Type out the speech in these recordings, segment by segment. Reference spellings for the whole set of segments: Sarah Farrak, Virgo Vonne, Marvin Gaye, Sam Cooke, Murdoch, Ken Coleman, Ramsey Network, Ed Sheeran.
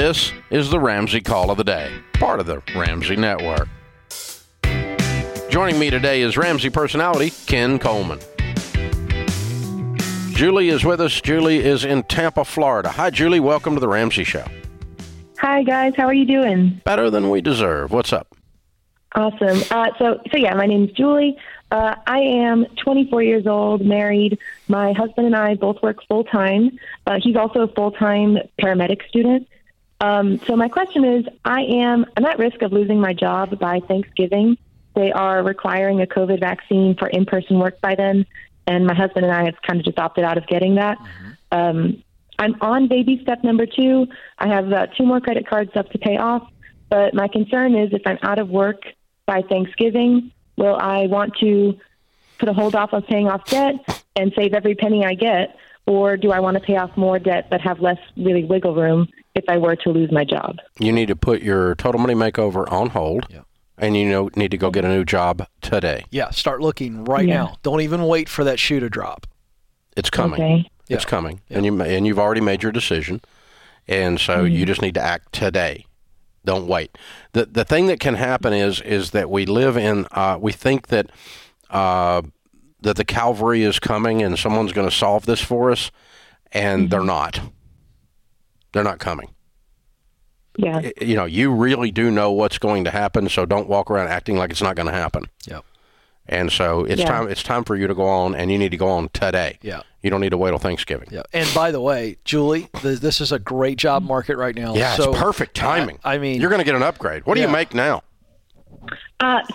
This is the Ramsey Call of the Day, part of the Ramsey Network. Joining me today is Ramsey personality Ken Coleman. Julie is with us. Julie is in Tampa, Florida. Hi, Julie. Welcome to the Ramsey Show. Hi, guys. How are you doing? Better than we deserve. What's up? Awesome. So, my name's Julie. I am 24 years old, married. My husband and I both work full-time. He's also a full-time paramedic student. So my question is, I'm at risk of losing my job by Thanksgiving. They are requiring a COVID vaccine for in-person work by then, and my husband and I have kind of just opted out of getting that. Mm-hmm. I'm on baby step number 2. I have two more credit cards left to pay off, but my concern is if I'm out of work by Thanksgiving, will I want to put a hold off on paying off debt and save every penny I get, or do I want to pay off more debt but have less really wiggle room if I were to lose my job? You need to put your Total Money Makeover on hold. Yeah. And you need to go get a new job today. Yeah, start looking right now. Don't even wait for that shoe to drop. It's coming. Okay. It's coming. Yeah. And you've already made your decision. And so you just need to act today. Don't wait. The thing that can happen is that we live in, we think that the cavalry is coming and someone's going to solve this for us, and they're not. They're not coming. Yeah. You know, you really do know what's going to happen, so don't walk around acting like it's not going to happen. Yep. And so it's time for you to go on, and you need to go on today. Yeah. You don't need to wait till Thanksgiving. Yeah. And by the way, Julie, this is a great job market right now. Yeah, so it's perfect timing. I mean, you're going to get an upgrade. What do you make now?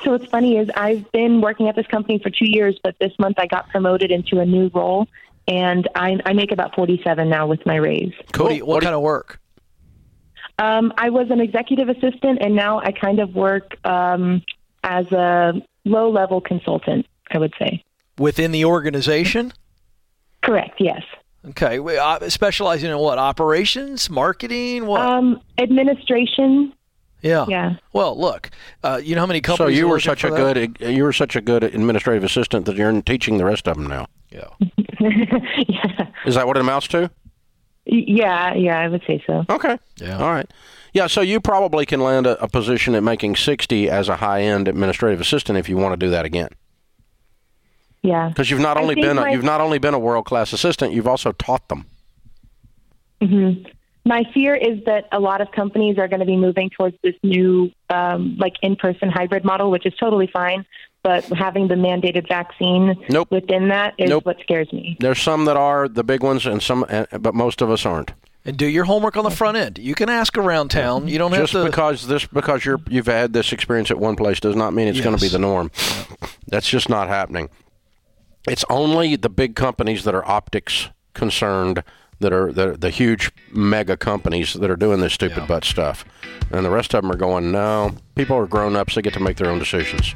So what's funny is I've been working at this company for 2 years, but this month I got promoted into a new role, and I make about $47 now with my raise. Cool. What kind of work? I was an executive assistant, and now I kind of work as a low-level consultant, I would say. Within the organization? Correct, yes. Okay. Specializing in what? Operations? Marketing? What? Administration. Yeah. Yeah. Well, look, you know how many companies... So you were such a good administrative assistant that you're teaching the rest of them now. Yeah. Yeah. Is that what it amounts to? Yeah, I would say so. Okay. Yeah. All right. Yeah, so you probably can land a position at making $60 as a high-end administrative assistant if you want to do that again. Yeah. Because you've not only been a world-class assistant, you've also taught them. Mm-hmm. My fear is that a lot of companies are going to be moving towards this new, in-person hybrid model, which is totally fine. But having the mandated vaccine within that is what scares me. There's some that are the big ones, and some, but most of us aren't. And do your homework on the front end. You can ask around town. You don't have to. Because you've had this experience at one place does not mean it's going to be the norm. That's just not happening. It's only the big companies that are optics concerned that are the huge mega companies that are doing this stupid butt stuff. And the rest of them are going, no, people are grown-ups. They get to make their own decisions.